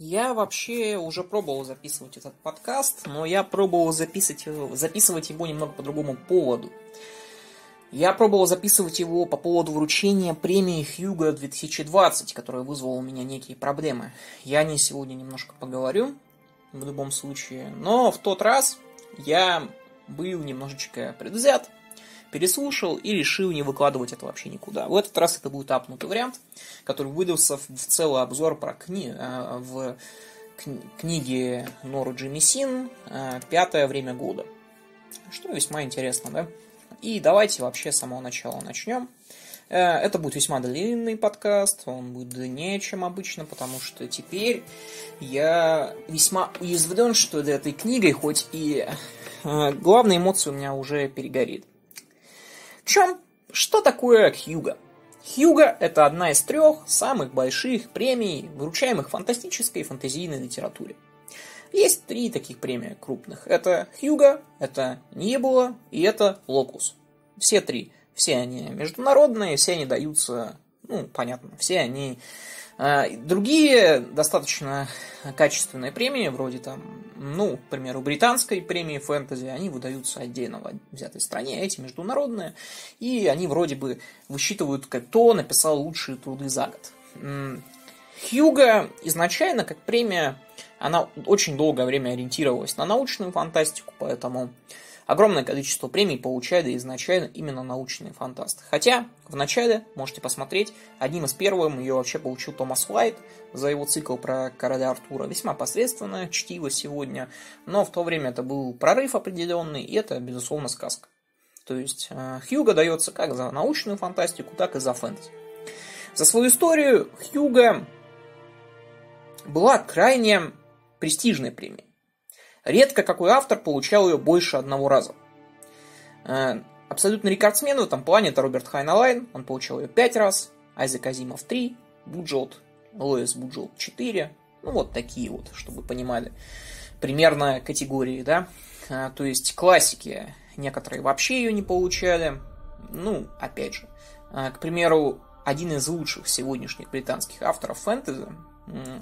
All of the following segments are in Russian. Я вообще уже пробовал записывать этот подкаст, но я пробовал записывать его немного по другому поводу. Я пробовал записывать его по поводу вручения премии Хьюго 2020, которая вызвала у меня некие проблемы. Я о ней сегодня немножко поговорю, в любом случае. Но в тот раз я был немножечко предвзят, переслушал и решил не выкладывать это вообще никуда. В этот раз это будет апнутый вариант, который выдался в целый обзор в книге Норы Джемисин «Пятое время года». Что весьма интересно, да? И давайте вообще с самого начала начнем. Это будет весьма длинный подкаст, он будет длиннее, чем обычно, потому что теперь я весьма уязвлен, что этой книгой, хоть и главная эмоция у меня уже перегорит. В чем? Что такое Хьюго? Хьюго – это одна из трех самых больших премий, вручаемых фантастической и фэнтезийной литературе. Есть три таких премии крупных. Это Хьюго, это Небула и это Локус. Все три. Все они международные, все они даются, понятно, все они... Другие достаточно качественные премии, вроде к примеру, британской премии фэнтези, они выдаются отдельно в взятой стране, а эти международные, и они вроде бы высчитывают, кто написал лучшие труды за год. Хьюго изначально, как премия, она очень долгое время ориентировалась на научную фантастику, поэтому огромное количество премий получали изначально именно научные фантасты. Хотя, в начале, можете посмотреть, одним из первых ее вообще получил Томас Лайт за его цикл про короля Артура. Весьма посредственное чтиво сегодня, но в то время это был прорыв определенный, и это, безусловно, сказка. То есть, Хьюго дается как за научную фантастику, так и за фэнтези. За свою историю Хьюго была крайне престижной премией. Редко какой автор получал ее больше одного раза. Абсолютный рекордсмен в этом плане это Роберт Хайнлайн. Он получил ее 5 раз. Айзек Азимов 3. Буджолд. Лоис Буджолд 4. Вот такие вот, чтобы понимали. Примерно категории, да. То есть классики. Некоторые вообще ее не получали. Опять же. К примеру, один из лучших сегодняшних британских авторов фэнтези,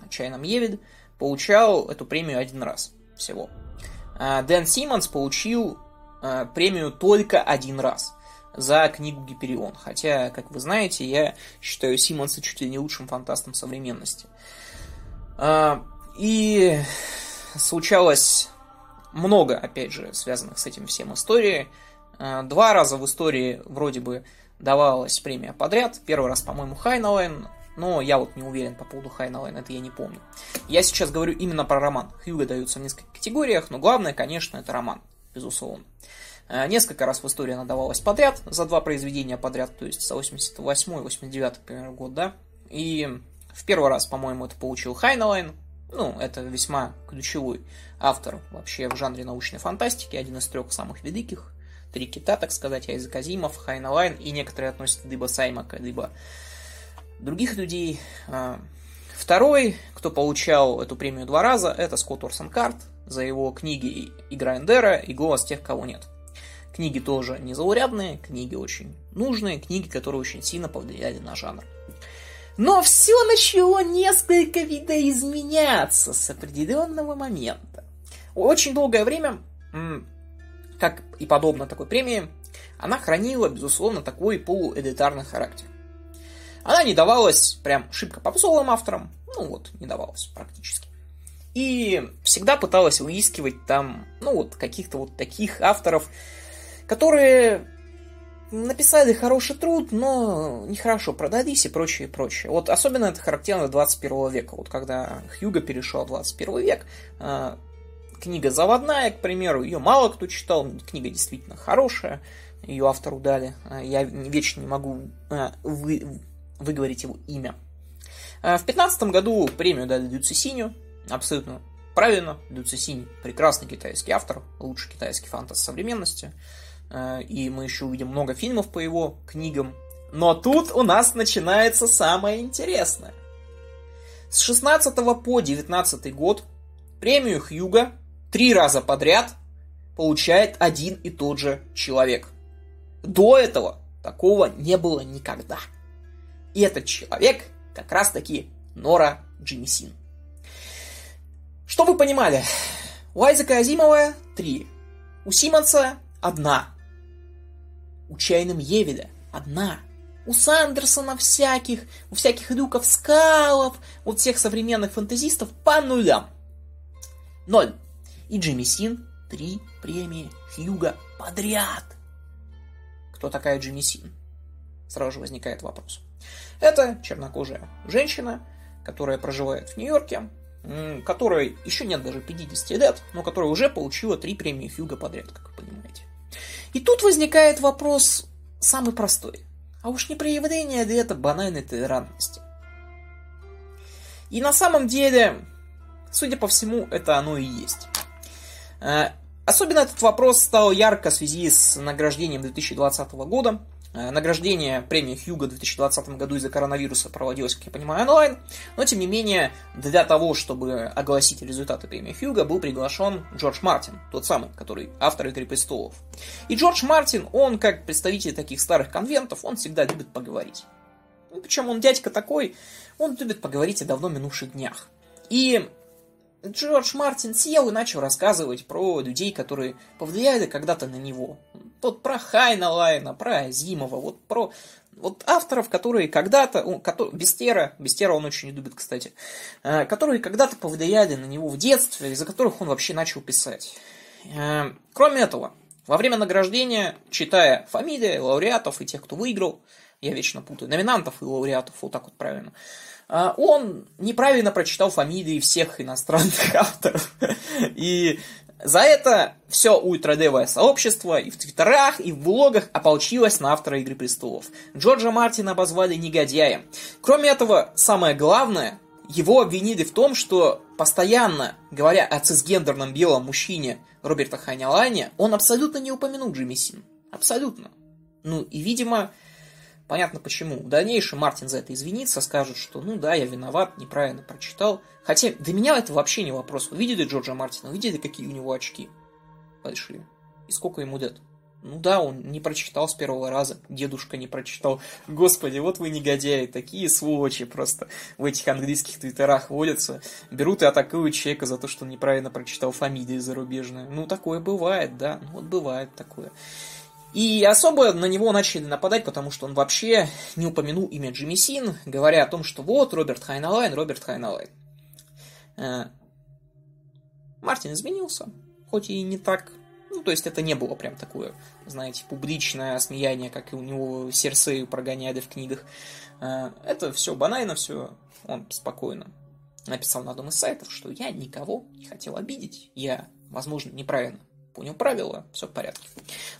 Чайна Мьевиль, получал эту премию один раз. Всего. Дэн Симмонс получил премию только один раз за книгу «Гиперион». Хотя, как вы знаете, я считаю Симмонса чуть ли не лучшим фантастом современности. И случалось много, опять же, связанных с этим всем историй. Два раза в истории вроде бы давалась премия подряд. Первый раз, по-моему, Хайнлайн. Но я не уверен по поводу Хайнлайн, это я не помню. Я сейчас говорю именно про роман. Хьюго даются в нескольких категориях, но главное, конечно, это роман, безусловно. Несколько раз в истории она давалась подряд, за два произведения подряд, то есть за 88 и 89, например, год, да. И в первый раз, по-моему, это получил Хайнлайн. Это весьма ключевой автор вообще в жанре научной фантастики, один из трех самых великих. Три кита, так сказать, Айзек Азимов, Хайнлайн и некоторые относят либо Саймака, либо... других людей. Второй, кто получал эту премию два раза, это Скотт Орсон-Кард за его книги «Игра Эндера» и «Голос тех, кого нет». Книги тоже незаурядные, книги очень нужные, книги, которые очень сильно повлияли на жанр. Но все начало несколько видоизменяться с определенного момента. Очень долгое время, как и подобно такой премии, она хранила, безусловно, такой полуэдитарный характер. Она не давалась прям шибко попсовым авторам. Не давалась практически. И всегда пыталась выискивать там, каких-то вот таких авторов, которые написали хороший труд, но нехорошо продались и прочее, прочее. Вот особенно это характерно 21 века. Вот когда Хьюго перешел в 21 век, книга заводная, к примеру, ее мало кто читал, книга действительно хорошая, ее автору дали. Я вечно не могу выговорить его имя. В 2015 году премию дали Лю Цысиню. Абсолютно правильно. Лю Цысинь прекрасный китайский автор, лучший китайский фантаст современности. И мы еще увидим много фильмов по его книгам. Но тут у нас начинается самое интересное. С 16 по 19 год премию Хьюго три раза подряд получает один и тот же человек. До этого такого не было никогда. И этот человек как раз-таки Нора Джемисин. Чтобы вы понимали, у Айзека Азимова 3, у Симмонса 1, у Чайны Мьевиля 1, у Сандерсона у всяких Люков, Скалов, у всех современных фэнтезистов по нулям. 0. И Джемисин 3 премии Хьюго подряд. Кто такая Джемисин? Сразу же возникает вопрос. Это чернокожая женщина, которая проживает в Нью-Йорке, которой еще нет даже 50 лет, но которая уже получила 3 премии Хьюго подряд, как вы понимаете. И тут возникает вопрос самый простой. А уж не проявление ли это банальной толерантности? И на самом деле, судя по всему, это оно и есть. Особенно этот вопрос стал ярко в связи с награждением 2020 года. Награждение премии Хьюго в 2020 году из-за коронавируса проводилось, как я понимаю, онлайн. Но, тем не менее, для того, чтобы огласить результаты премии Хьюго, был приглашен Джордж Мартин, тот самый, который автор «Игры престолов». И Джордж Мартин, он, как представитель таких старых конвентов, он всегда любит поговорить. Ну, причем он дядька такой, он любит поговорить о давно минувших днях. И Джордж Мартин сел и начал рассказывать про людей, которые повлияли когда-то на него. Вот про Хайнлайна, про Азимова, про авторов, которые когда-то... Бестера он очень любит, кстати. Которые когда-то повлияли на него в детстве, из-за которых он вообще начал писать. Кроме этого, во время награждения, читая фамилии лауреатов и тех, кто выиграл, я вечно путаю, номинантов и лауреатов, вот так вот правильно, он неправильно прочитал фамилии всех иностранных авторов. И за это все ультрадевое сообщество и в твиттерах, и в блогах ополчилось на автора «Игры престолов». Джорджа Мартина обозвали негодяем. Кроме этого, самое главное, его обвинили в том, что постоянно, говоря о цисгендерном белом мужчине Роберта Хайнлайне, он абсолютно не упомянул Джемисин. Абсолютно. Ну и, видимо... Понятно почему. В дальнейшем Мартин за это извинится, скажет, что ну да, я виноват, неправильно прочитал. Хотя для меня это вообще не вопрос. Вы видели Джорджа Мартина? Вы видели, какие у него очки большие? И сколько ему лет? Ну да, он не прочитал с первого раза. Дедушка не прочитал. Господи, вот вы негодяи, такие сволочи просто в этих английских твиттерах водятся. Берут и атакуют человека за то, что он неправильно прочитал фамилии зарубежные. Ну такое бывает, да. Ну вот бывает такое. И особо на него начали нападать, потому что он вообще не упомянул имя Джемисин, говоря о том, что вот, Роберт Хайнлайн. Мартин изменился, хоть и не так. Ну, то есть это не было прям такое, знаете, публичное осмеяние, как и у него Серсею прогоняли в книгах. Это все банально, все. Он спокойно написал на одном из сайтов, что я никого не хотел обидеть. Я, возможно, неправильно понял правила, все в порядке.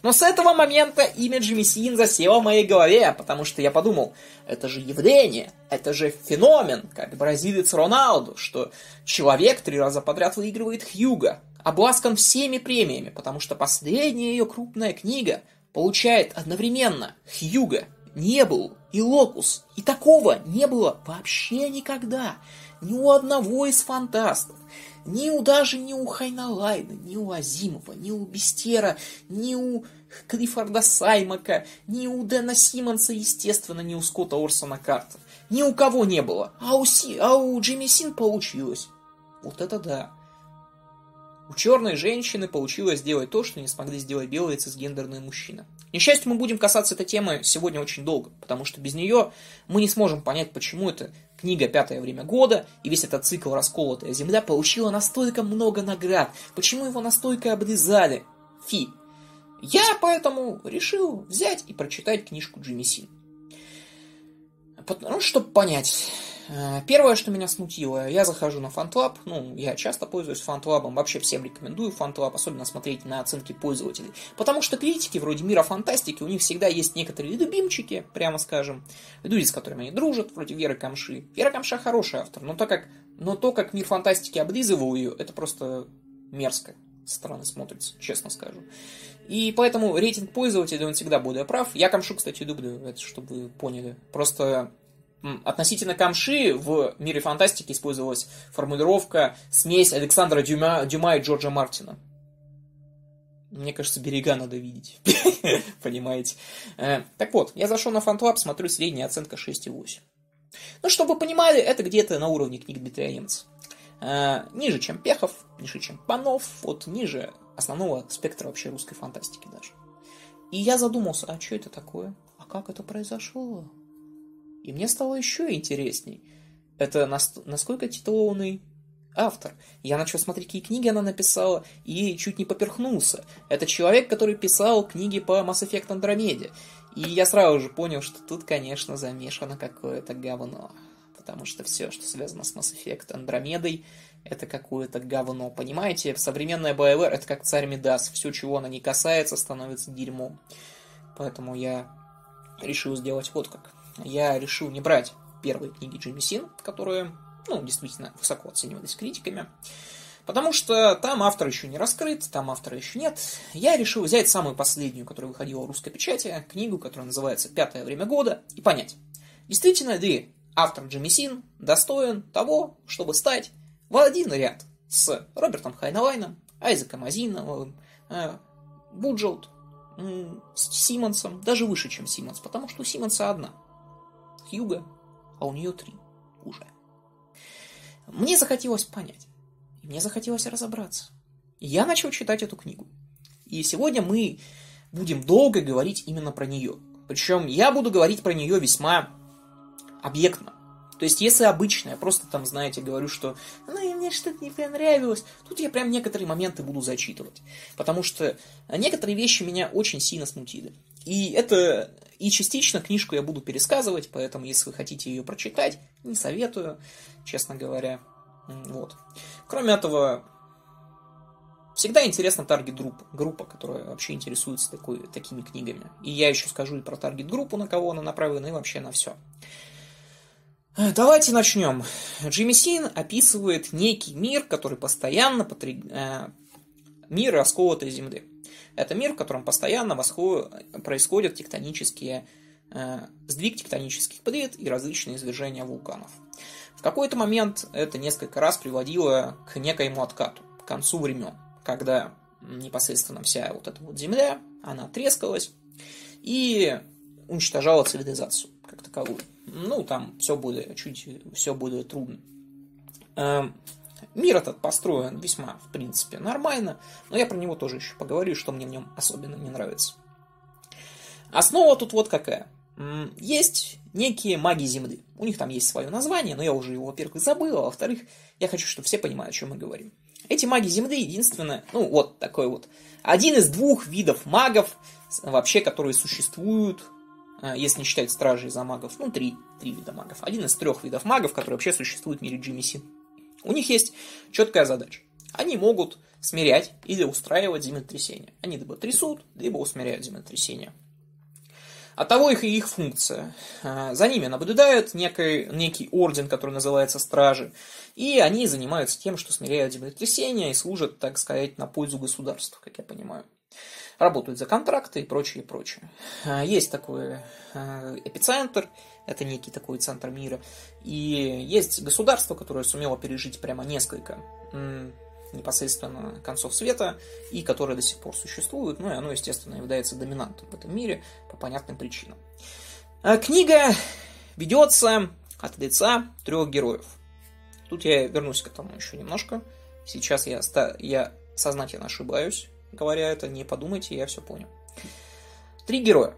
Но с этого момента имя Джемисин засело в моей голове, потому что я подумал, это же явление, это же феномен, как бразилец Роналду, что человек 3 раза подряд выигрывает Хьюго, обласкан всеми премиями, потому что последняя ее крупная книга получает одновременно Хьюго, Небулу и Локус. И такого не было вообще никогда. Ни у одного из фантастов. Даже не у Хайнлайна, не у Азимова, не у Бестера, не у Клиффорда Саймака, не у Дэна Симмонса, естественно, не у Скотта Орсона-Карда. Ни у кого не было. А у Джемисин получилось. Вот это да. У черной женщины получилось сделать то, что не смогли сделать белые цисгендерные мужчины. К несчастью, мы будем касаться этой темы сегодня очень долго, потому что без нее мы не сможем понять, почему эта книга «Пятое время года» и весь этот цикл «Расколотая земля» получила настолько много наград, почему его настолько обрезали. Фи. Я поэтому решил взять и прочитать книжку Джемисин. Ну, чтобы понять... Первое, что меня смутило, я захожу на Фантлаб, я часто пользуюсь Фантлабом, вообще всем рекомендую Фантлаб, особенно смотреть на оценки пользователей, потому что критики вроде «Мира Фантастики», у них всегда есть некоторые любимчики, прямо скажем, люди, с которыми они дружат, вроде Веры Камши. Вера Камша хороший автор, но то, как «Мир Фантастики» облизывал ее, это просто мерзко со стороны смотрится, честно скажу. И поэтому рейтинг пользователя, он всегда более прав. Я Камшу, кстати, люблю, это чтобы вы поняли, просто... Относительно Камши в «Мире фантастики» использовалась формулировка «смесь Александра Дюма и Джорджа Мартина». Мне кажется, берега надо видеть. Понимаете? Так вот, я зашел на Фантлаб, смотрю, средняя оценка 6,8. Ну, чтобы вы понимали, это где-то на уровне книг Дмитрия Емца. Ниже, чем Пехов, ниже, чем Панов, вот ниже основного спектра вообще русской фантастики даже. И я задумался, а что это такое? А как это произошло? И мне стало еще интересней. Это насколько титулованный автор. Я начал смотреть, какие книги она написала, и чуть не поперхнулся. Это человек, который писал книги по Mass Effect Andromeda. И я сразу же понял, что тут, конечно, замешано какое-то говно. Потому что все, что связано с Mass Effect Andromedой, это какое-то говно. Понимаете, современная BioWare это как царь Мидас. Все, чего она не касается, становится дерьмом. Поэтому я решил сделать вот как. Я решил не брать первые книги Джемисин, которые, действительно высоко оценивались критиками. Потому что там автор еще не раскрыт, там автора еще нет. Я решил взять самую последнюю, которая выходила в русской печати, книгу, которая называется «Пятое время года», и понять, действительно ли автор Джемисин достоин того, чтобы стать в один ряд с Робертом Хайнлайном, Айзеком Азимовым, Буджолд, с Симмонсом, даже выше, чем Симмонс, потому что у Симмонса одна Хьюго, а у нее 3 уже. Мне захотелось понять, мне захотелось разобраться. Я начал читать эту книгу, и сегодня мы будем долго говорить именно про нее. Причем я буду говорить про нее весьма объектно. То есть, если обычно я просто там, знаете, говорю, что мне что-то не понравилось, тут я прям некоторые моменты буду зачитывать. Потому что некоторые вещи меня очень сильно смутили. И частично книжку я буду пересказывать, поэтому, если вы хотите ее прочитать, не советую, честно говоря. Вот. Кроме этого, всегда интересна таргет-группа, которая вообще интересуется такими книгами. И я еще скажу и про таргет-группу, на кого она направлена, и вообще на все. Давайте начнем. Джемисин описывает некий мир, который постоянно мир расколотой земли. Это мир, в котором постоянно происходят сдвиг тектонических плит и различные извержения вулканов. В какой-то момент это несколько раз приводило к некоему откату, к концу времен, когда непосредственно вся вот эта вот земля, она трескалась и уничтожала цивилизацию как таковую. Там все более трудно. Мир этот построен весьма, в принципе, нормально, но я про него тоже еще поговорю, что мне в нем особенно не нравится. Основа тут вот какая. Есть некие маги Земли. У них там есть свое название, но я уже его, во-первых, забыл, а во-вторых, я хочу, чтобы все понимали, о чем мы говорим. Эти маги Земли единственное, один из 2 видов магов, вообще, которые существуют, если не считать стражей за магов, 3 вида магов. Один из 3 видов магов, которые вообще существуют в мире Джемисин. У них есть четкая задача. Они могут смирять или устраивать землетрясения. Они либо трясут, либо усмиряют землетрясения. Оттого их функция. За ними наблюдает некий орден, который называется стражи. И они занимаются тем, что смиряют землетрясения и служат, так сказать, на пользу государству, как я понимаю. Работают за контракты и прочее, прочее. Есть такой эпицентр, это некий такой центр мира. И есть государство, которое сумело пережить прямо несколько непосредственно концов света, и которое до сих пор существует. И оно, естественно, является доминантом в этом мире по понятным причинам. Книга ведется от лица 3 героев. Тут я вернусь к этому еще немножко. Сейчас я сознательно ошибаюсь, говоря это, не подумайте, я все понял. 3 героя.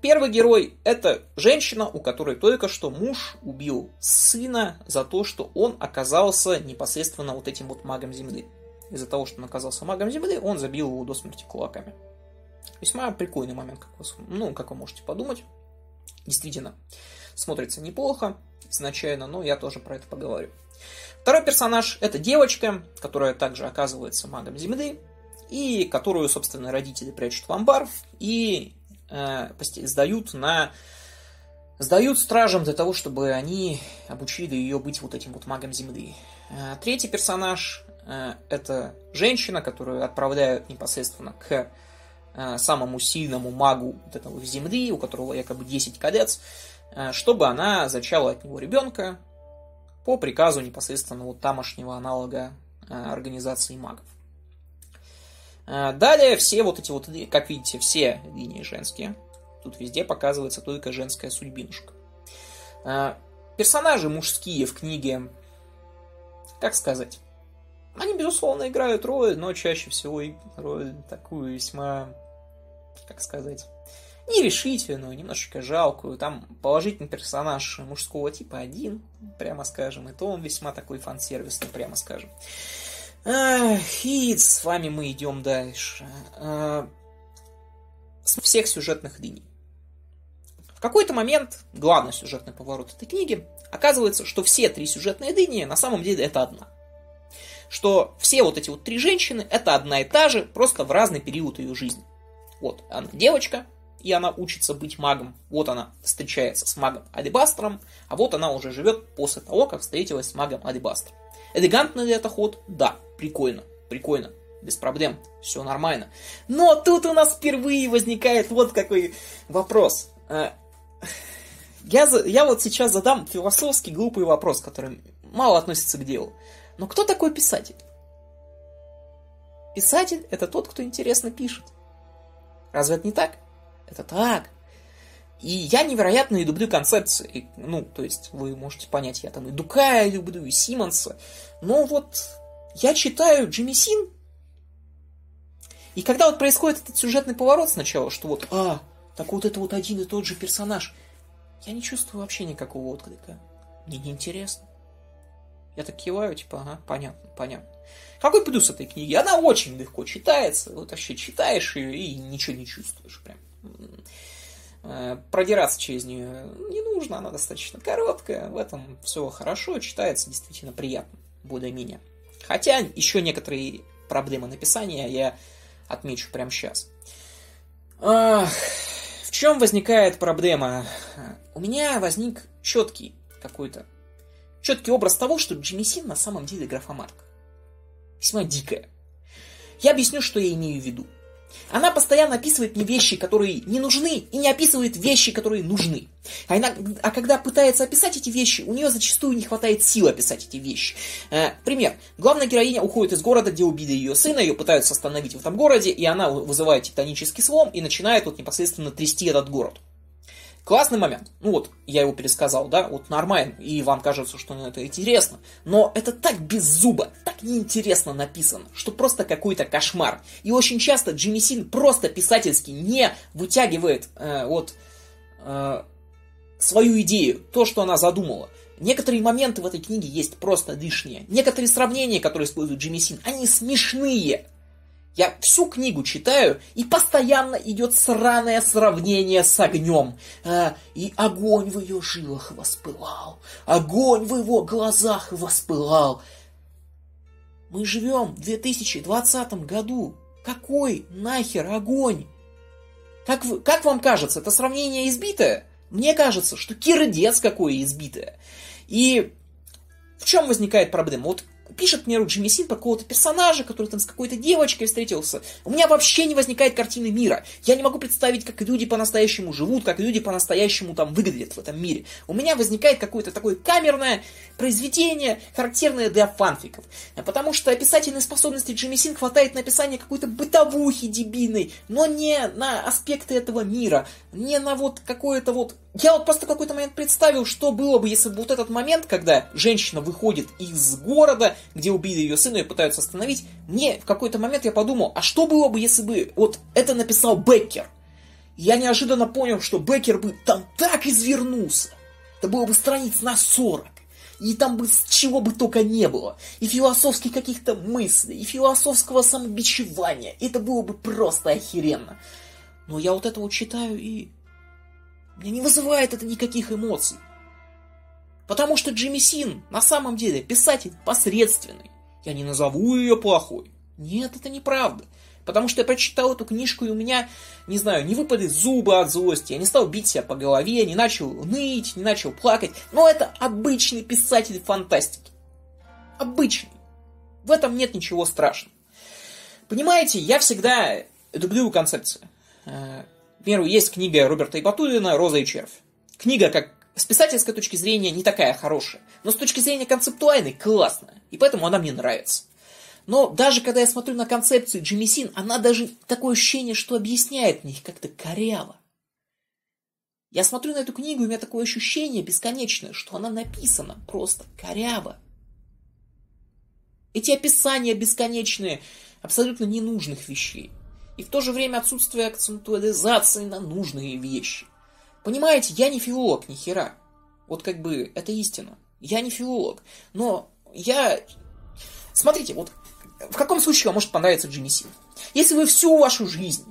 Первый герой – это женщина, у которой только что муж убил сына за то, что он оказался непосредственно этим магом земли. Из-за того, что он оказался магом земли, он забил его до смерти кулаками. Весьма прикольный момент, как вы можете подумать. Действительно, смотрится неплохо изначально, но я тоже про это поговорю. Второй персонаж – это девочка, которая также оказывается магом земли, и которую, собственно, родители прячут в амбар и сдают стражам для того, чтобы они обучили ее быть этим магом земли. Третий персонаж – это женщина, которую отправляют непосредственно к самому сильному магу земли, у которого якобы 10 колец, чтобы она зачала от него ребенка по приказу непосредственно тамошнего аналога организации магов. Далее все как видите, все линии женские. Тут везде показывается только женская судьбинушка. Персонажи мужские в книге как сказать, они, безусловно, играют роль, но чаще всего роль такую весьма, как сказать, нерешительную, немножечко жалкую. Там положительный персонаж мужского типа один, прямо скажем, и то он весьма такой фансервисный, прямо скажем. И с вами мы идем дальше. С всех сюжетных линий. В какой-то момент главный сюжетный поворот этой книги оказывается, что все три сюжетные линии на самом деле это одна. Что все вот эти вот три женщины это одна и та же, просто в разный период ее жизни. Вот она девочка, и она учится быть магом. Вот она встречается с магом Алебастром, а вот она уже живет после того, как встретилась с магом Алебастром. Элегантный ли это ход? Да, прикольно, прикольно, без проблем, все нормально. Но тут у нас впервые возникает вот какой вопрос. Я вот сейчас задам философский глупый вопрос, который мало относится к делу. Но кто такой писатель? Писатель — это тот, кто интересно пишет. Разве это не так? Это так. И я невероятно люблю концепции. Ну, то есть, вы можете понять, я там и Дукая люблю, и Симмонса. Но вот я читаю Джемисин, и когда вот происходит этот сюжетный поворот сначала, что вот, так вот это вот один и тот же персонаж, я не чувствую вообще никакого отклика. Мне неинтересно. Я так киваю, типа, ага, понятно, понятно. Какой плюс этой книги? Она очень легко читается. Вот вообще читаешь ее и ничего не чувствуешь прям. Продираться через нее не нужно, она достаточно короткая, в этом все хорошо, читается действительно приятно, более-менее. Хотя еще некоторые проблемы написания я отмечу прямо сейчас. В чем возникает проблема? У меня возник четкий образ того, что Джемисин на самом деле графоманка. Весьма дикая. Я объясню, что я имею в виду. Она постоянно описывает мне вещи, которые не нужны, и не описывает вещи, которые нужны. А когда пытается описать эти вещи, у нее зачастую не хватает сил описать эти вещи. Пример. Главная героиня уходит из города, где убили ее сына, ее пытаются остановить в этом городе, и она вызывает тектонический слом и начинает вот непосредственно трясти этот город. Классный момент. Ну вот, я его пересказал, да, вот нормально, и вам кажется, что это интересно. Но это так беззубо, так неинтересно написано, что просто какой-то кошмар. И очень часто Джемисин просто писательски не вытягивает свою идею, то, что она задумала. Некоторые моменты в этой книге есть просто лишние. Некоторые сравнения, которые использует Джемисин, они смешные. Я всю книгу читаю, и постоянно идет сраное сравнение с огнем. И огонь в ее жилах воспылал, огонь в его глазах воспылал. Мы живем в 2020 году. Какой нахер огонь? Как вам кажется, это сравнение избитое? Мне кажется, что кирдец какое избитое. И в чем возникает проблема? Вот пишет, к примеру, Джемисин про какого-то персонажа, который там с какой-то девочкой встретился. У меня вообще не возникает картины мира. Я не могу представить, как люди по-настоящему живут, как люди по-настоящему там выглядят в этом мире. У меня возникает какое-то такое камерное произведение, характерное для фанфиков. Потому что описательной способности Джемисин хватает на описание какой-то бытовухи дебильной, но не на аспекты этого мира, не на вот какое-то вот... Я вот просто в какой-то момент представил, что было бы, если бы вот этот момент, когда женщина выходит из города, где убили ее сына и пытаются остановить, мне в какой-то момент я подумал, а что было бы, если бы вот это написал Беккер? Я неожиданно понял, что Беккер бы там так извернулся. Это было бы страниц на 40. И там бы чего бы только не было. И философских каких-то мыслей, и философского самобичевания. Это было бы просто охеренно. Но я вот это вот читаю и... Мне не вызывает это никаких эмоций. Потому что Джемисин на самом деле писатель посредственный. Я не назову ее плохой. Нет, это неправда. Потому что я прочитал эту книжку, и у меня, не знаю, не выпали зубы от злости. Я не стал бить себя по голове, не начал ныть, не начал плакать. Но это обычный писатель фантастики. Обычный. В этом нет ничего страшного. Понимаете, я всегда люблю концепцию. К примеру, есть книга Роберта Ибатуллина «Роза и червь». Книга, как с писательской точки зрения, не такая хорошая, но с точки зрения концептуальной классная, и поэтому она мне нравится. Но даже когда я смотрю на концепцию Джемисин, она даже такое ощущение, что объясняет мне их как-то коряво. Я смотрю на эту книгу, и у меня такое ощущение бесконечное, что она написана просто коряво. Эти описания бесконечные абсолютно ненужных вещей. И в то же время отсутствие акцентуализации на нужные вещи. Понимаете, я не филолог, ни хера. Вот как бы это истина. Я не филолог. Но я... Смотрите, вот в каком случае вам может понравиться Джемисин? Если вы всю вашу жизнь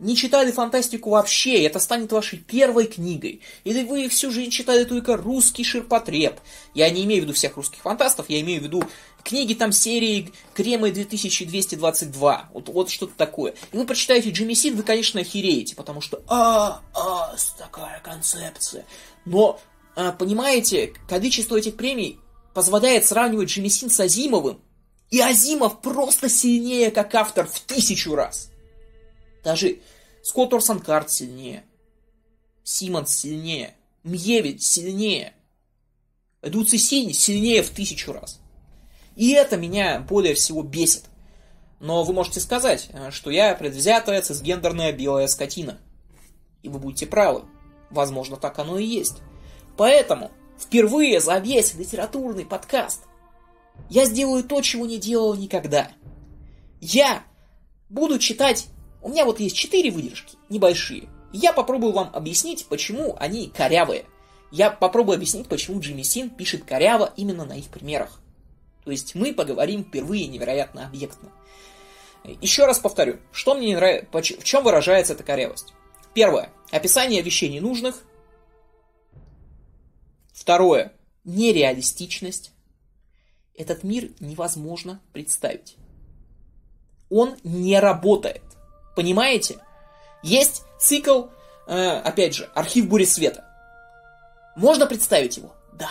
не читали фантастику вообще, это станет вашей первой книгой. Или вы всю жизнь читали только русский ширпотреб. Я не имею в виду всех русских фантастов, я имею в виду книги там серии Кремы 2222. Вот что-то такое. И вы прочитаете Джемисин, вы, конечно, охереете, потому что такая концепция. Но, понимаете, количество этих премий позволяет сравнивать Джемисин с Азимовым. И Азимов просто сильнее как автор в 1000 раз. Даже Скотт Орсон-Кард сильнее. Симмонс сильнее. Мьевиль сильнее. Лю Цысинь сильнее в 1000 раз. И это меня более всего бесит. Но вы можете сказать, что я предвзятая цисгендерная белая скотина. И вы будете правы. Возможно, так оно и есть. Поэтому впервые за весь литературный подкаст я сделаю то, чего не делал никогда. Я буду читать... У меня вот есть 4 выдержки, небольшие. Я попробую вам объяснить, почему они корявые. Я попробую объяснить, почему Джемисин пишет коряво именно на их примерах. То есть мы поговорим впервые невероятно объектно. Еще раз повторю, что мне не нравится, в чем выражается эта корявость. Первое. Описание вещей ненужных. Второе. Нереалистичность. Этот мир невозможно представить. Он не работает. Понимаете? Есть цикл, опять же, «Архив бури света». Можно представить его? Да.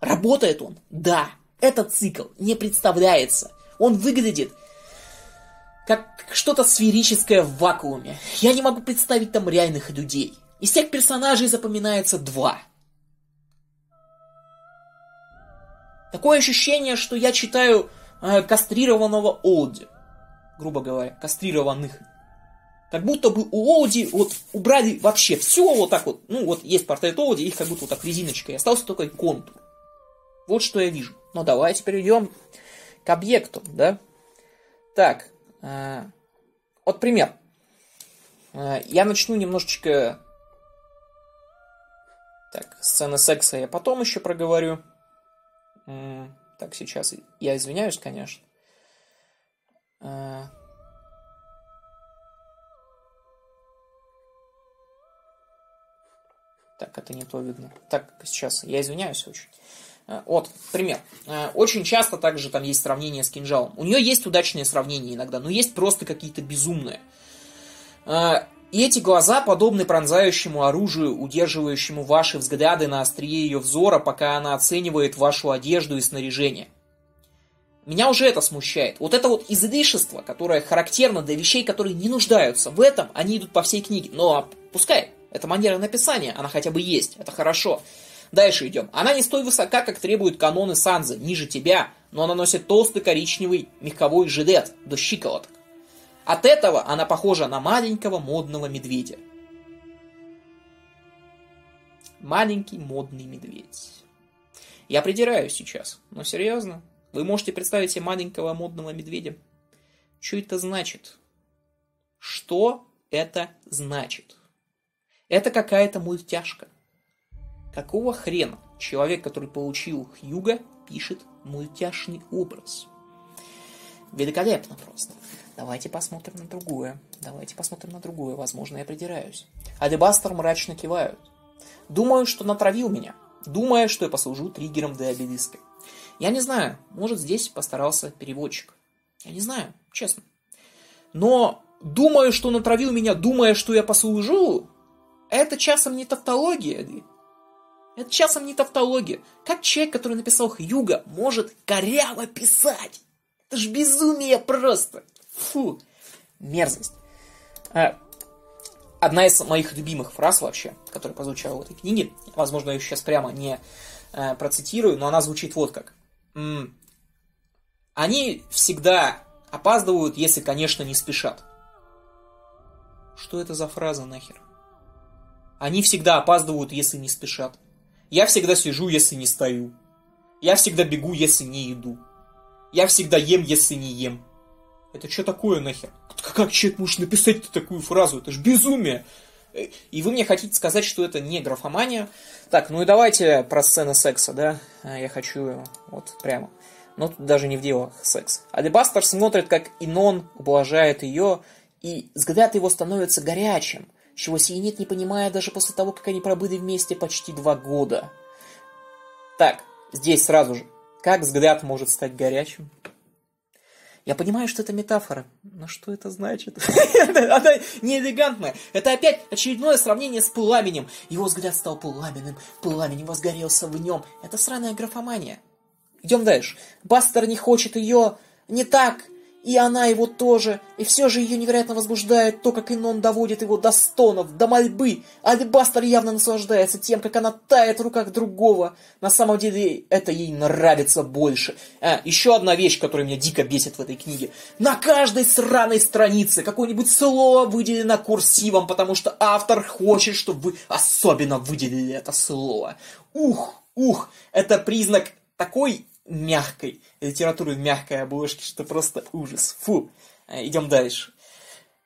Работает он? Да. Этот цикл не представляется. Он выглядит как что-то сферическое в вакууме. Я не могу представить там реальных людей. Из всех персонажей запоминается 2. Такое ощущение, что я читаю кастрированного Олди. Грубо говоря, кастрированных. Как будто бы у Олди вот убрали вообще все вот так вот. Ну вот есть портрет Олди, их как будто вот так резиночкой. Остался только контур. Вот что я вижу. Ну давайте перейдем к объекту, да? Так, вот пример. Я начну немножечко... Так, сцены секса я потом еще проговорю. Так, сейчас я извиняюсь, конечно. Так, это не то видно. Так, сейчас я извиняюсь очень. Вот, пример. Очень часто также там есть сравнение с кинжалом. У нее есть удачные сравнения иногда, но есть просто какие-то безумные. И эти глаза подобны пронзающему оружию, удерживающему ваши взгляды на острие ее взора, пока она оценивает вашу одежду и снаряжение. Меня уже это смущает. Вот это вот излишество, которое характерно для вещей, которые не нуждаются в этом, они идут по всей книге. Но пускай, это манера написания, она хотя бы есть, это хорошо. Дальше идем. Она не столь высока, как требуют каноны Санзы, ниже тебя, но она носит толстый коричневый меховой жилет до щиколоток. От этого она похожа на маленького модного медведя. Маленький модный медведь. Я придираюсь сейчас, но серьезно? Вы можете представить себе маленького модного медведя? Что это значит? Что это значит? Это какая-то мультяшка. Какого хрена человек, который получил Хьюго, пишет мультяшный образ? Великолепно просто. Давайте посмотрим на другое. Возможно, я придираюсь. Алебастер мрачно кивают. Думаю, что натравил меня. Думая, что я послужу триггером для обелиска. Я не знаю. Может, здесь постарался переводчик. Я не знаю, честно. Но думаю, что натравил меня, думая, что я послужу, это часом не тавтология. Это часом не тавтология. Как человек, который написал Хьюго, может коряво писать? Это ж безумие просто. Фу, мерзость. Одна из моих любимых фраз вообще, которая прозвучала в этой книге, возможно, я ее сейчас прямо не процитирую, но она звучит вот как. Они всегда опаздывают, если, конечно, не спешат. Что это за фраза нахер? Они всегда опаздывают, если не спешат. Я всегда сижу, если не стою. Я всегда бегу, если не иду. Я всегда ем, если не ем. Это что такое нахер? Как человек может написать такую фразу? Это же безумие. И вы мне хотите сказать, что это не графомания? Так, ну и давайте про сцены секса, да? Я хочу вот прямо. Но тут даже не в делах секс. Алебастер смотрит, как Инон ублажает ее, и взгляд его становится горячим, чего Сиенит не понимает даже после того, как они пробыли вместе почти 2 года. Так, здесь сразу же. Как взгляд может стать горячим? Я понимаю, что это метафора, но что это значит? Она неэлегантная. Это опять очередное сравнение с пламенем. Его взгляд стал пламенным, пламень возгорелся в нем. Это сраная графомания. Идем дальше. Бастер не хочет ее, не так, и она его тоже. И все же ее невероятно возбуждает то, как Инон доводит его до стонов, до мольбы. А Бастер явно наслаждается тем, как она тает в руках другого. На самом деле это ей нравится больше. А, еще одна вещь, которая меня дико бесит в этой книге. На каждой сраной странице какое-нибудь слово выделено курсивом, потому что автор хочет, чтобы вы особенно выделили это слово. Ух, это признак такой мягкой литературы в мягкой обложке, что просто ужас. Фу. Идем дальше.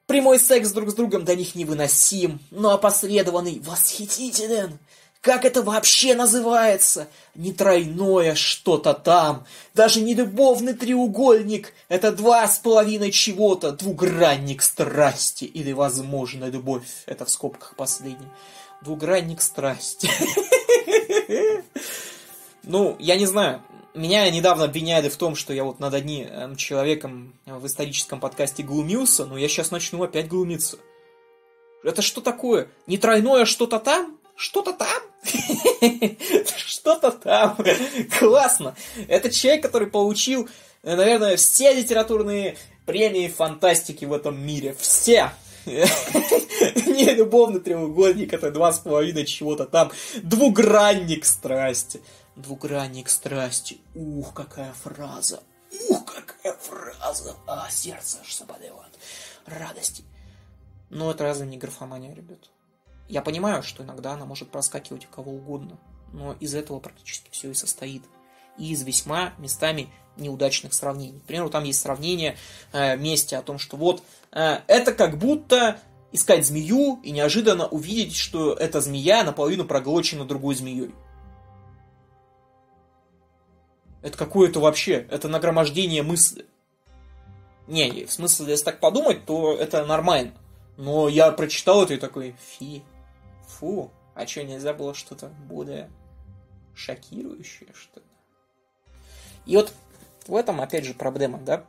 Прямой секс друг с другом до них невыносим, но опосредованный восхитителен. Как это вообще называется? Не тройное что-то там. Даже не любовный треугольник. Это 2,5 чего-то. Двугранник страсти. Или, возможно, любовь. Это в скобках последний. Двугранник страсти. Ну, я не знаю. Меня недавно обвиняли в том, что я вот над одним человеком в историческом подкасте глумился, но я сейчас начну опять глумиться. Это что такое? Не тройное что-то там? Что-то там? Что-то там. Классно. Это человек, который получил, наверное, все литературные премии фантастики в этом мире. Все. Не любовный треугольник, это 2,5 чего-то там. Двугранник страсти. Двугранник страсти. Ух, какая фраза. Ух, какая фраза. А, сердце аж заболело от радости. Но это разве не графомания, ребят? Я понимаю, что иногда она может проскакивать у кого угодно. Но из этого практически все и состоит. И из весьма местами неудачных сравнений. К примеру, там есть сравнение вместе о том, что вот это как будто искать змею и неожиданно увидеть, что эта змея наполовину проглочена другой змеей. Это какое-то вообще, это нагромождение мысли. Не, в смысле, если так подумать, то это нормально. Но я прочитал это и такой, фу, а что, нельзя было что-то более шокирующее, что ли? И вот в этом, опять же, проблема, да?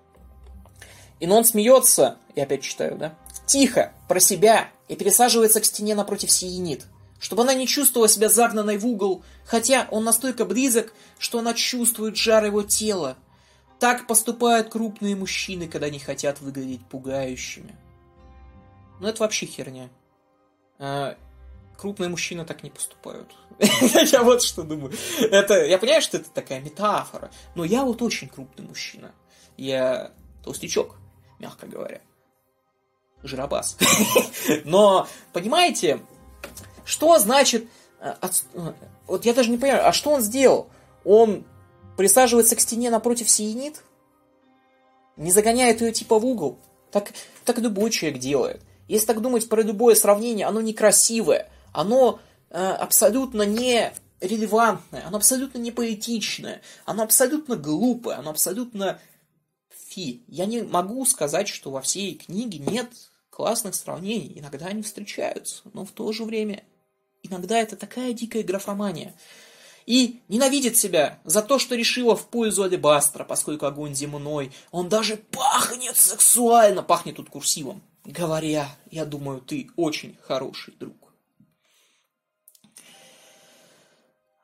Инон смеется, я опять читаю, да? Тихо, про себя, и пересаживается к стене напротив Сиенит. Чтобы она не чувствовала себя загнанной в угол, хотя он настолько близок, что она чувствует жар его тела. Так поступают крупные мужчины, когда не хотят выглядеть пугающими. Ну это вообще херня. Крупные мужчины так не поступают. Я вот что думаю. Я понимаю, что это такая метафора, но я вот очень крупный мужчина. Я толстячок, мягко говоря. Жиробас. Но, понимаете... Что значит... Вот я даже не понимаю, а что он сделал? Он присаживается к стене напротив Сиенит? Не загоняет ее типа в угол? Так любой человек делает. Если так думать про любое сравнение, оно некрасивое. Оно абсолютно не релевантное. Оно абсолютно не поэтичное. Оно абсолютно глупое. Оно абсолютно... Фи. Я не могу сказать, что во всей книге нет классных сравнений. Иногда они встречаются. Но в то же время... Иногда это такая дикая графомания. И ненавидит себя за то, что решила в пользу Алебастра, поскольку огонь земной. Он даже пахнет сексуально. Пахнет тут курсивом. Говоря, я думаю, ты очень хороший друг.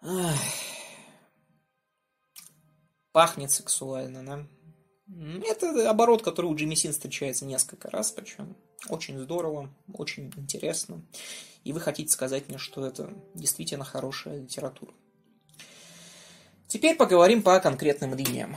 Ах. Пахнет сексуально, да? Это оборот, который у Джемисин встречается несколько раз, причем очень здорово, очень интересно. И вы хотите сказать мне, что это действительно хорошая литература. Теперь поговорим по конкретным линиям.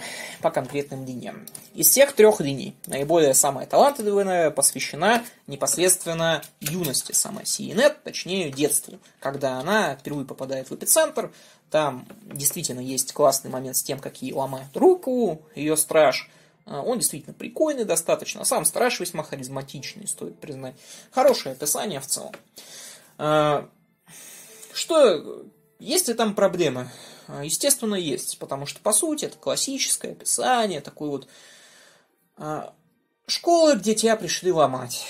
Из всех трех линий наиболее самая талантливая посвящена непосредственно юности самой Сиенет, точнее детству, когда она впервые попадает в эпицентр. Там действительно есть классный момент с тем, как ей ломают руку ее страж. Он действительно прикольный достаточно, а сам страж весьма харизматичный, стоит признать. Хорошее описание в целом. Что, есть ли там проблемы? Естественно, есть, потому что, по сути, это классическое описание такой вот школы, где тебя пришли ломать.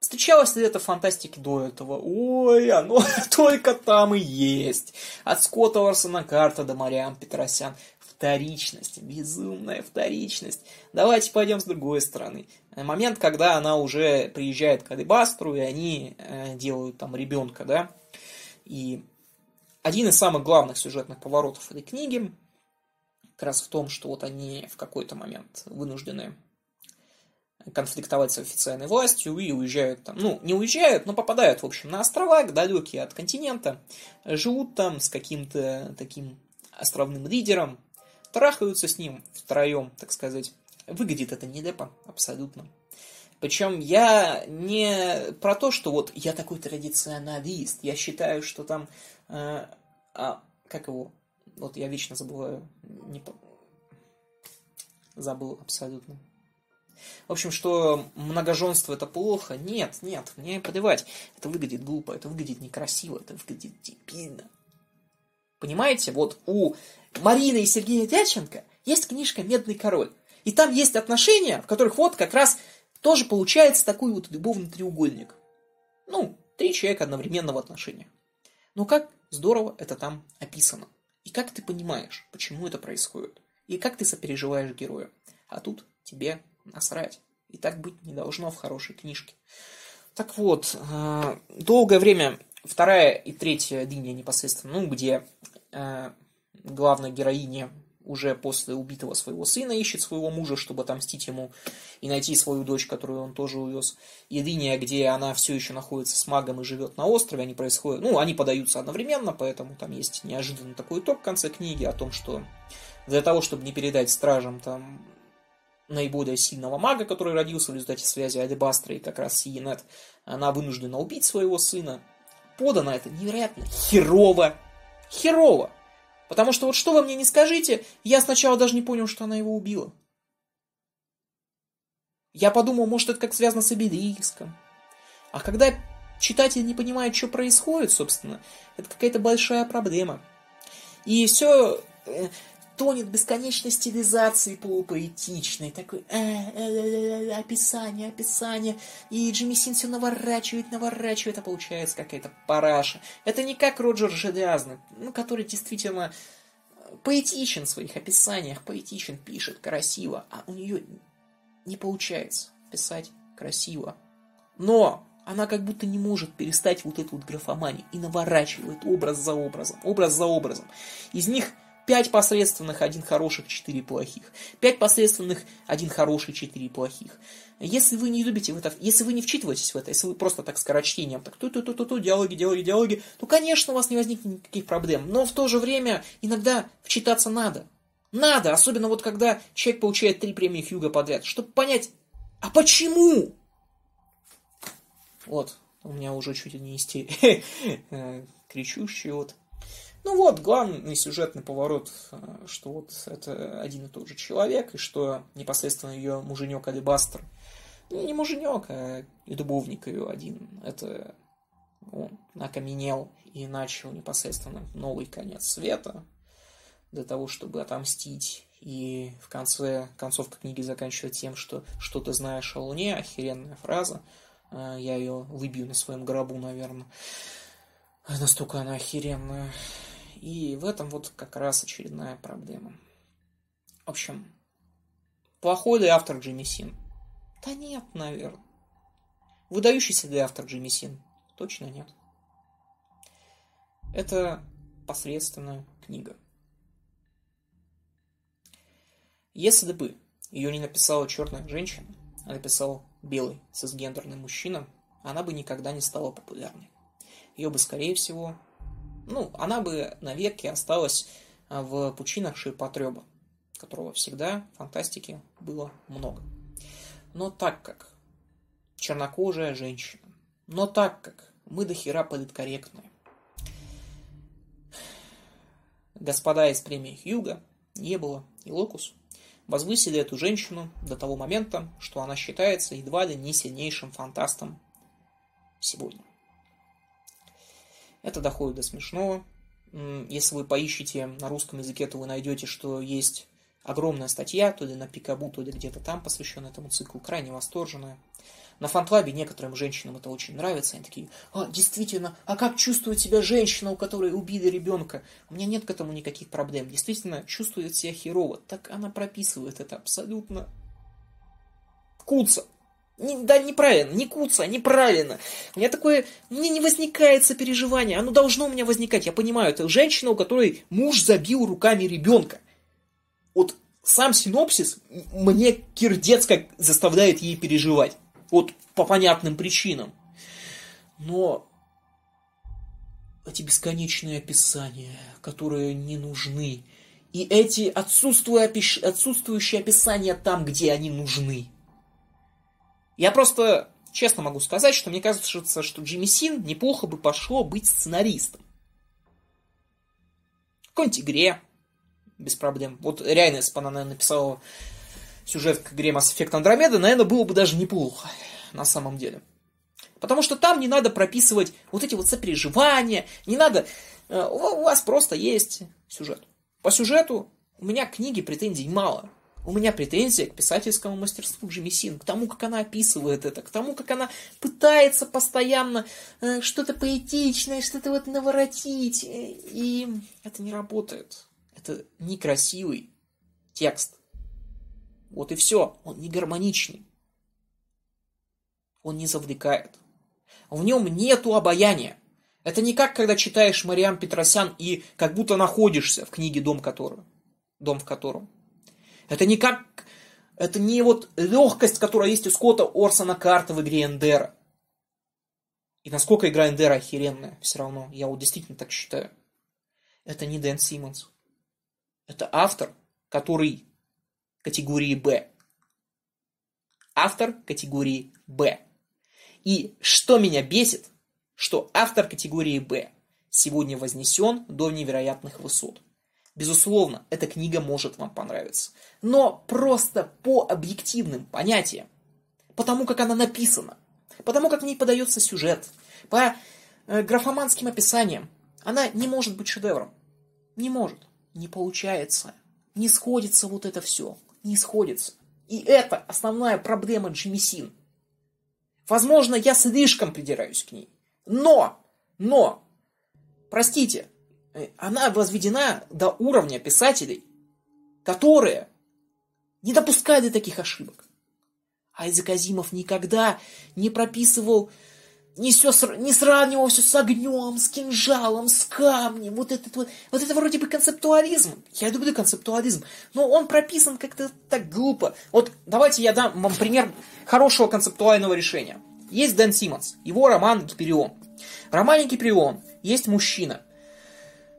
Встречалось ли это в фантастике до этого? Ой, оно только там и есть. От Скотта Орсона-Карда до Мариам Петросян. Вторичность, безумная вторичность. Давайте пойдем с другой стороны. Момент, когда она уже приезжает к Алебастру, и они делают там ребенка, да. И один из самых главных сюжетных поворотов этой книги как раз в том, что вот они в какой-то момент вынуждены конфликтовать с официальной властью и уезжают там. Ну, не уезжают, но попадают, в общем, на острова, далекие от континента. Живут там с каким-то таким островным лидером. Трахаются с ним втроем, так сказать. Выглядит это нелепо абсолютно. Причем я не про то, что вот я такой традиционалист. Я считаю, что там... Вот я вечно забываю. Забыл абсолютно. В общем, что многоженство это плохо. Нет, мне плевать. Это выглядит глупо, это выглядит некрасиво, это выглядит дебильно. Понимаете, вот у Марины и Сергея Дяченко есть книжка «Медный король». И там есть отношения, в которых вот как раз тоже получается такой вот любовный треугольник. Ну, три человека одновременно в отношениях. Но как здорово это там описано. И как ты понимаешь, почему это происходит. И как ты сопереживаешь герою. А тут тебе насрать. И так быть не должно в хорошей книжке. Так вот, долгое время... Вторая и третья линия непосредственно, ну, где главная героиня уже после убитого своего сына ищет своего мужа, чтобы отомстить ему и найти свою дочь, которую он тоже увез. И линия, где она все еще находится с магом и живет на острове, они происходят, ну, они подаются одновременно, поэтому там есть неожиданный такой итог в конце книги о том, что для того, чтобы не передать стражам там наиболее сильного мага, который родился в результате связи Алебастра и как раз Сиенет, она вынуждена убить своего сына. Подано это невероятно херово. Потому что вот что вы мне не скажите, я сначала даже не понял, что она его убила. Я подумал, может, это как связано с обелиском. А когда читатель не понимает, что происходит, собственно, это какая-то большая проблема. И все тонет в бесконечной стилизации полупоэтичной. Такой описание. И Джемисин все наворачивает, а получается какая-то параша. Это не как Роджер Железный, ну, который действительно поэтичен в своих описаниях, поэтичен, пишет красиво. А у нее не получается писать красиво. Но она как будто не может перестать вот эту вот графоманию и наворачивает образ за образом. Из них 5 посредственных, 1 хороших, 4 плохих. 5 посредственных, 1 хороший, 4 плохих. Если вы не любите это, если вы не вчитываетесь в это, если вы просто так скорочтением, так диалоги, то, конечно, у вас не возникнет никаких проблем. Но в то же время иногда вчитаться надо. Надо, особенно вот когда человек получает 3 премии Хьюго подряд, чтобы понять, а почему? Вот, у меня уже чуть не истерия. Кричущий вот. Ну вот, главный сюжетный поворот, что вот это один и тот же человек, и что непосредственно ее муженек Алебастер, не муженек, а любовник ее один, это он окаменел и начал непосредственно новый конец света для того, чтобы отомстить. И в конце концовка книги заканчивается тем, что ты знаешь о Луне, охеренная фраза, я ее выбью на своем гробу, наверное. Настолько она охеренная. И в этом вот как раз очередная проблема. В общем, плохой ли автор Джемисин? Да нет, наверное. Выдающийся ли автор Джемисин? Точно нет. Это посредственная книга. Если бы ее не написала черная женщина, а написал белый цисгендерный мужчина, она бы никогда не стала популярной. Ее бы, скорее всего, ну, она бы навеки осталась в пучинах ширпотреба, которого всегда фантастики было много. Но так как чернокожая женщина, но так как мы до хера политкорректные, господа из премии Хьюго, Небула и Локус возвысили эту женщину до того момента, что она считается едва ли не сильнейшим фантастом сегодня. Это доходит до смешного. Если вы поищете на русском языке, то вы найдете, что есть огромная статья, то ли на Пикабу, то ли где-то там, посвященная этому циклу, крайне восторженная. На Фантлабе некоторым женщинам это очень нравится. Они такие: «А, действительно, а как чувствует себя женщина, у которой убили ребенка? У меня нет к этому никаких проблем. Действительно, чувствует себя херово». Так она прописывает это абсолютно. Куца. Да, неправильно. Не куца, неправильно. У меня такое... Мне не возникает сопереживание. Оно должно у меня возникать. Я понимаю, это женщина, у которой муж забил руками ребенка. Вот сам синопсис мне кирдец как заставляет ей переживать. Вот по понятным причинам. Но эти бесконечные описания, которые не нужны, и эти отсутствующие описания там, где они нужны. Я просто честно могу сказать, что мне кажется, что Джемисин неплохо бы пошло быть сценаристом. В какой-нибудь игре. Без проблем. Вот реально, если бы она, наверное, написала сюжет к игре Mass Effect Andromeda, наверное, было бы даже неплохо, на самом деле. Потому что там не надо прописывать вот эти вот сопереживания, не надо... У вас просто есть сюжет. По сюжету у меня к книге претензий мало. У меня претензии к писательскому мастерству Джемисин, к тому, как она описывает это, к тому, как она пытается постоянно что-то поэтичное, что-то вот наворотить. И это не работает. Это некрасивый текст. Вот и все. Он не гармоничный. Он не завлекает. В нем нету обаяния. Это не как, когда читаешь Мариам Петросян и как будто находишься в книге «Дом в котором». Это не как... Это не вот легкость, которая есть у Скотта Орсона-Карда в игре Эндера. И насколько игра Эндера охеренная все равно. Я вот действительно так считаю. Это не Дэн Симмонс. Это автор, который категории «Б». Автор категории «Б». И что меня бесит, что автор категории «Б» сегодня вознесен до невероятных высот. Безусловно, эта книга может вам понравиться. Но просто по объективным понятиям, потому как она написана, потому как в ней подается сюжет, по графоманским описаниям, она не может быть шедевром. Не может. Не получается. Не сходится вот это все. Не сходится. И это основная проблема Джемисин. Возможно, я слишком придираюсь к ней. Но, простите, она возведена до уровня писателей, которые не допускали таких ошибок. Айзек Азимов никогда не прописывал... Не сравнивал все с огнем, с кинжалом, с камнем. Вот это вроде бы концептуализм. Я люблю концептуализм, но он прописан как-то так глупо. Вот давайте я дам вам пример хорошего концептуального решения. Есть Дэн Симмонс, его роман «Гиперион». В романе «Гиперион» есть мужчина,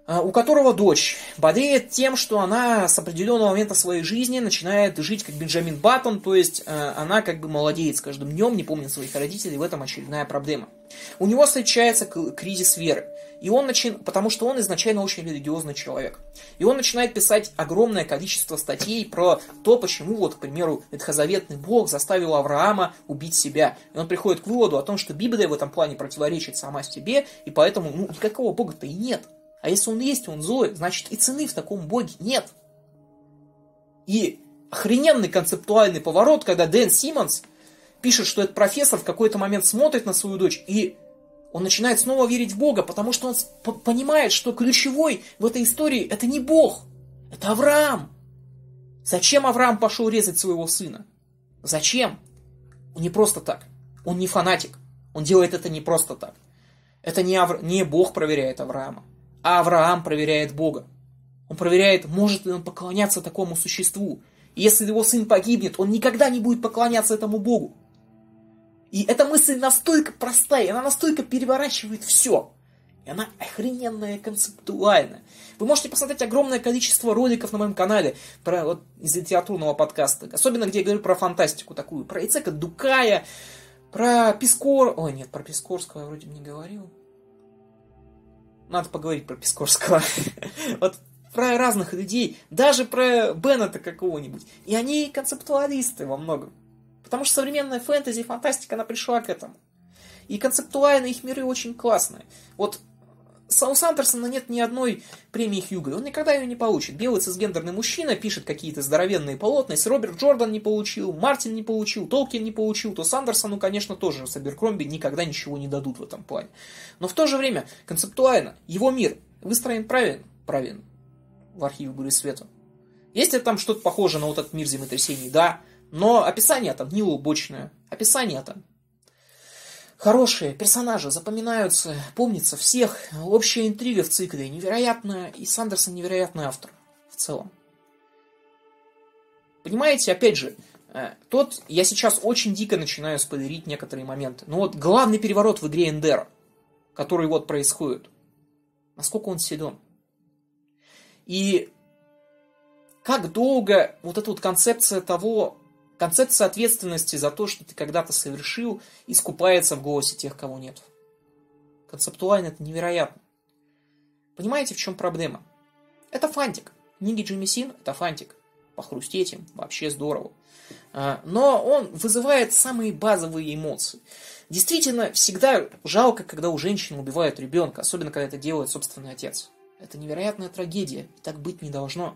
у которого дочь болеет тем, что она с определенного момента своей жизни начинает жить как Бенджамин Баттон, то есть она как бы молодеет с каждым днем, не помнит своих родителей, в этом очередная проблема. У него встречается кризис веры, и он потому что он изначально очень религиозный человек. И он начинает писать огромное количество статей про то, почему, вот, к примеру, ветхозаветный Бог заставил Авраама убить себя. И он приходит к выводу о том, что Библия в этом плане противоречит сама себе, и поэтому никакого Бога-то и нет. А если он есть, он злой, значит и цены в таком боге нет. И охрененный концептуальный поворот, когда Дэн Симмонс пишет, что этот профессор в какой-то момент смотрит на свою дочь, и он начинает снова верить в Бога, потому что он понимает, что ключевой в этой истории это не Бог, это Авраам. Зачем Авраам пошел резать своего сына? Зачем? Не просто так. Он не фанатик. Он делает это не просто так. Это не Бог проверяет Авраама. А Авраам проверяет Бога. Он проверяет, может ли он поклоняться такому существу. И если его сын погибнет, он никогда не будет поклоняться этому Богу. И эта мысль настолько простая, она настолько переворачивает все. И она охрененная концептуально. Вы можете посмотреть огромное количество роликов на моем канале про, вот, из литературного подкаста. Особенно, где я говорю про фантастику такую. Про Ицека Дукая, про Пискор... Ой, нет, про Пискорского я вроде не говорил. Надо поговорить про Пискорского. Вот про разных людей, даже про Беннета какого-нибудь. И они концептуалисты во многом. Потому что современная фэнтези и фантастика, она пришла к этому. И концептуально их миры очень классные. Вот у Сандерсона нет ни одной премии Хьюго. Он никогда ее не получит. Белый цисгендерный мужчина пишет какие-то здоровенные полотна. Если Роберт Джордан не получил, Мартин не получил, Толкин не получил, то Сандерсону, конечно, тоже с Аберкромби никогда ничего не дадут в этом плане. Но в то же время, концептуально, его мир выстроен правильно в архиве «Буры света». Есть ли там что-то похожее на вот этот мир землетрясений? Да. Но описание там не лубочное. Описание там хорошие, персонажи запоминаются, помнится всех. Общая интрига в цикле невероятная, и Сандерсон невероятный автор в целом. Понимаете, опять же, я сейчас очень дико начинаю спойлерить некоторые моменты. Но вот главный переворот в игре Эндера, который вот происходит, насколько он силен. И как долго вот эта вот концепция ответственности за то, что ты когда-то совершил, искупается в голосе тех, кого нет. Концептуально это невероятно. Понимаете, в чем проблема? Это фантик. Книги Джемисин – это фантик. Похрустеть им вообще здорово. Но он вызывает самые базовые эмоции. Действительно, всегда жалко, когда у женщины убивают ребенка, особенно когда это делает собственный отец. Это невероятная трагедия, и так быть не должно.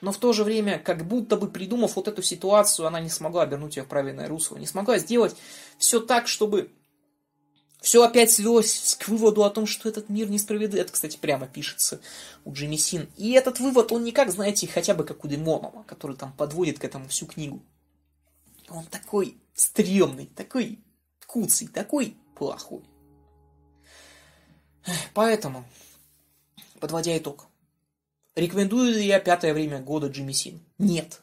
Но в то же время, как будто бы придумав вот эту ситуацию, она не смогла обернуть ее в правильное русло. Не смогла сделать все так, чтобы все опять свелось к выводу о том, что этот мир несправедлив. Это, кстати, прямо пишется у Джемисин. И этот вывод, он не как, знаете, хотя бы как у Демонова, который там подводит к этому всю книгу. Он такой стрёмный, такой куцый, такой плохой. Поэтому, подводя итог. Рекомендую ли я «Пятое время года» Джемисин? Нет.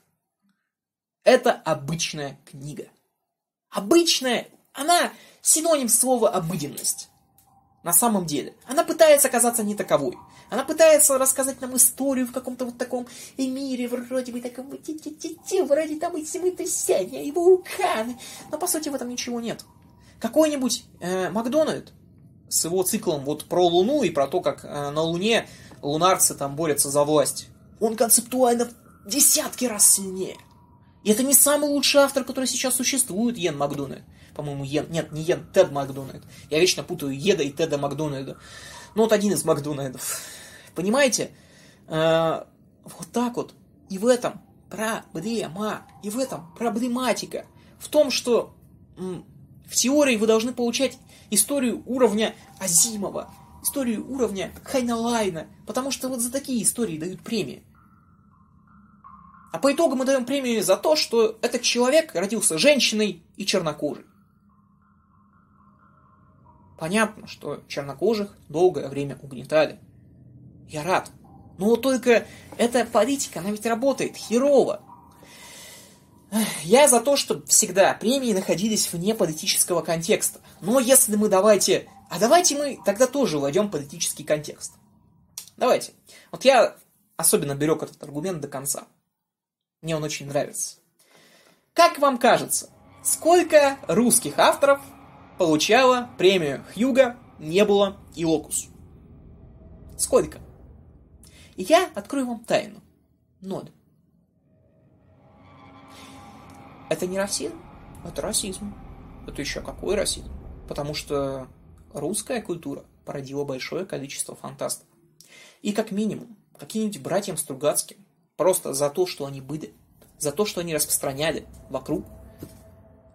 Это обычная книга. Обычная, она синоним слова «обыденность». На самом деле. Она пытается казаться не таковой. Она пытается рассказать нам историю в каком-то вот таком мире, вроде бы таком, вроде там и землетрясения, и вулканы. Но по сути в этом ничего нет. Какой-нибудь Макдональд с его циклом вот про Луну и про то, как на Луне лунарцы там борются за власть. Он концептуально в десятки раз сильнее. И это не самый лучший автор, который сейчас существует, Йен Макдональд. По-моему, Тед Макдональд. Я вечно путаю Еда и Теда Макдональда. Но вот один из Макдональдов. Понимаете? Вот так вот. И в этом проблема. И в этом проблематика. В том, что в теории вы должны получать историю уровня Азимова. Историю уровня Хайнлайна, потому что вот за такие истории дают премии. А по итогу мы даем премию за то, что этот человек родился женщиной и чернокожей. Понятно, что чернокожих долгое время угнетали. Я рад. Но вот только эта политика, она ведь работает херово. Я за то, чтобы всегда премии находились вне политического контекста. Но если мы давайте мы тогда тоже вводим политический контекст. Давайте. Вот я особенно берег этот аргумент до конца. Мне он очень нравится. Как вам кажется, сколько русских авторов получало премию Хьюго, Небула и Локус? Сколько? И я открою вам тайну. 0. Это не расизм, это расизм. Это еще какой расизм? Потому что русская культура породила большое количество фантастов. И как минимум, каким-нибудь братьям Стругацким, просто за то, что они были, за то, что они распространяли вокруг,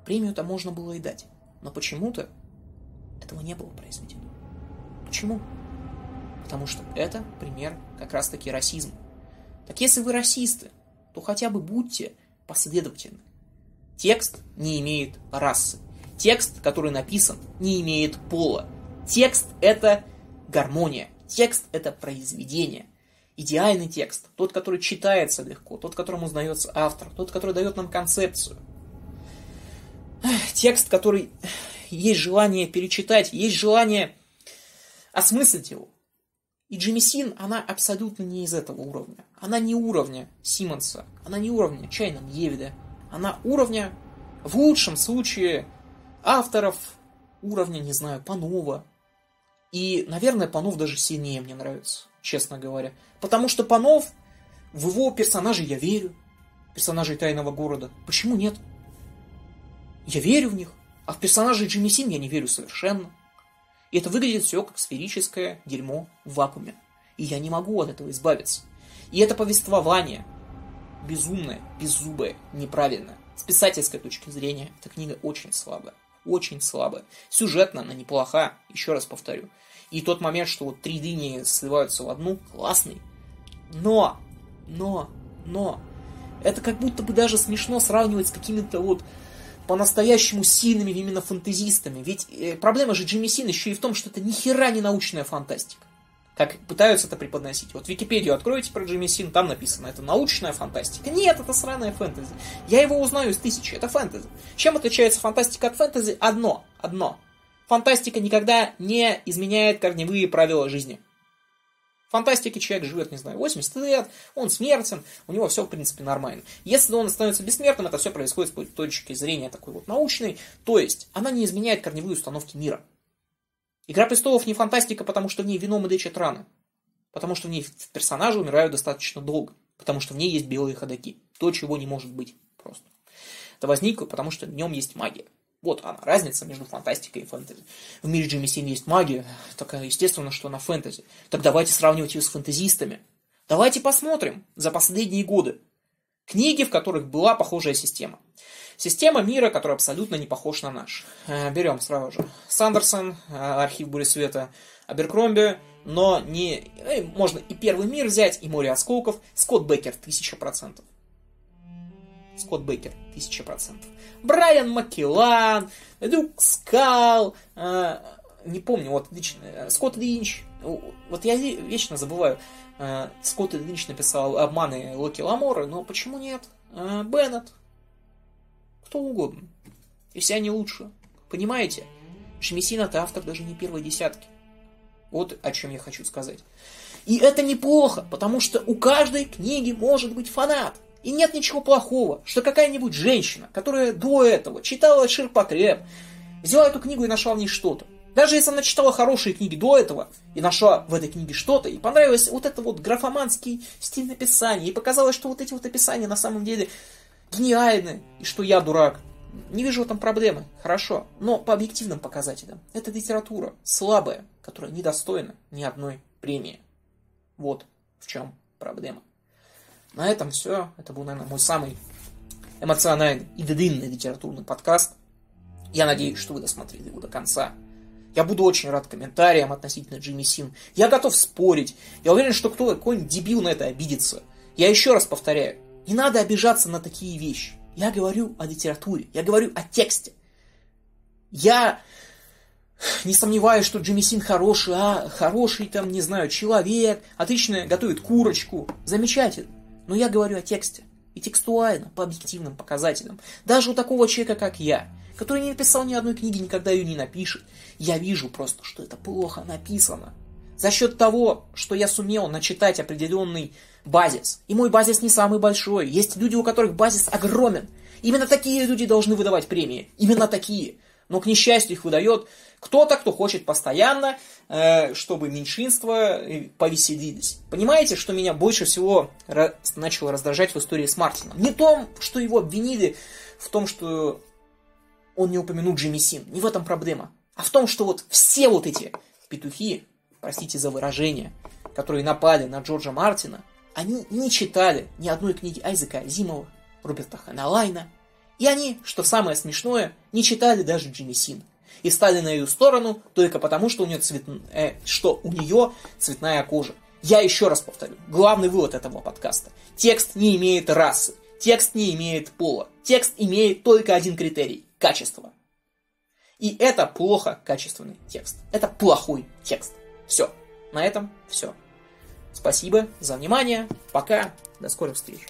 премию-то можно было и дать. Но почему-то этого не было произведено. Почему? Потому что это пример как раз-таки расизма. Так если вы расисты, то хотя бы будьте последовательны. Текст не имеет расы. Текст, который написан, не имеет пола. Текст – это гармония. Текст – это произведение. Идеальный текст. Тот, который читается легко. Тот, которому узнается автор. Тот, который дает нам концепцию. Текст, который есть желание перечитать. Есть желание осмыслить его. И Джемисин, она абсолютно не из этого уровня. Она не уровня Симмонса, она не уровня Чайна Мьевиля, она уровня, в лучшем случае, авторов, уровня, не знаю, Панова. И, наверное, Панов даже сильнее мне нравится, честно говоря. Потому что Панов, в его персонажей я верю, персонажей Тайного города. Почему нет? Я верю в них, а в персонажей Джемисин я не верю совершенно. И это выглядит все как сферическое дерьмо в вакууме. И я не могу от этого избавиться. И это повествование безумное, беззубое, неправильное. С писательской точки зрения эта книга очень слабая. Очень слабая. Сюжетно она неплоха, еще раз повторю. И тот момент, что вот три линии сливаются в одну, классный. Но, это как будто бы даже смешно сравнивать с какими-то вот по-настоящему сильными именно фантазистами. Ведь проблема же Джемисин еще и в том, что это нихера не научная фантастика. Как пытаются это преподносить. Вот Википедию откройте про Джемисин, там написано, это научная фантастика. Нет, это сраная фэнтези. Я его узнаю из тысячи, это фэнтези. Чем отличается фантастика от фэнтези? Одно. Фантастика никогда не изменяет корневые правила жизни. В фантастике человек живет, не знаю, 80 лет, он смертен, у него все, в принципе, нормально. Если он становится бессмертным, это все происходит с точки зрения такой вот научной. То есть, она не изменяет корневые установки мира. «Игра престолов» не фантастика, потому что в ней вином и лечат раны. Потому что в ней персонажи умирают достаточно долго. Потому что в ней есть белые ходоки. То, чего не может быть просто. Это возникло, потому что в нем есть магия. Вот она, разница между фантастикой и фэнтези. В мире Джемисин есть магия, так естественно, что она фэнтези. Так давайте сравнивать ее с фэнтезистами. Давайте посмотрим за последние годы. Книги, в которых была похожая система. Система мира, которая абсолютно не похожа на наш. Берем сразу же Сандерсон, архив бури света, Аберкромби, но не... Можно и Первый мир взять, и Море осколков. Скотт Беккер, 1000%. Скотт Беккер, 1000%. Брайан Маккеллан, Люк Скал, не помню, вот лично, Скотт Линч. Вот я вечно забываю. Скотт Линч написал «Обманы Локи Ламоры», но почему нет? Беннет. Кто угодно. И все они лучше. Понимаете? Джемисин — это автор даже не первой десятки. Вот о чем я хочу сказать. И это неплохо, потому что у каждой книги может быть фанат. И нет ничего плохого, что какая-нибудь женщина, которая до этого читала ширпотреб, взяла эту книгу и нашла в ней что-то. Даже если она читала хорошие книги до этого, и нашла в этой книге что-то, и понравилось вот это вот графоманский стиль написания, и показалось, что вот эти вот описания на самом деле гениальны, и что я дурак. Не вижу в этом проблемы, хорошо, но по объективным показателям. Это литература слабая, которая недостойна ни одной премии. Вот в чем проблема. На этом все. Это был, наверное, мой самый эмоциональный и длинный литературный подкаст. Я надеюсь, что вы досмотрели его до конца. Я буду очень рад комментариям относительно Джемисин. Я готов спорить. Я уверен, что кто-то, какой-нибудь дебил на это обидится. Я еще раз повторяю. Не надо обижаться на такие вещи. Я говорю о литературе. Я говорю о тексте. Я не сомневаюсь, что Джемисин хороший, хороший там, не знаю, человек. Отлично готовит курочку. Замечательно. Но я говорю о тексте. И текстуально, по объективным показателям. Даже у такого человека, как я, который не написал ни одной книги, никогда ее не напишет. Я вижу просто, что это плохо написано. За счет того, что я сумел начитать определенный базис. И мой базис не самый большой. Есть люди, у которых базис огромен. Именно такие люди должны выдавать премии. Именно такие. Но, к несчастью, их выдает кто-то, кто хочет постоянно, чтобы меньшинство повеселились. Понимаете, что меня больше всего начало раздражать в истории с Мартином? Не в том, что его обвинили в том, что он не упомянул Джемисин. Не в этом проблема. А в том, что вот все вот эти петухи, простите за выражение, которые напали на Джорджа Мартина, они не читали ни одной книги Айзека Азимова, Роберта Хайнлайна. И они, что самое смешное, не читали даже Джемисин. И стали на ее сторону только потому, что у нее цветная кожа. Я еще раз повторю. Главный вывод этого подкаста. Текст не имеет расы. Текст не имеет пола. Текст имеет только один критерий. Качество. И это плохо качественный текст. Это плохой текст. Все. На этом все. Спасибо за внимание. Пока. До скорых встреч.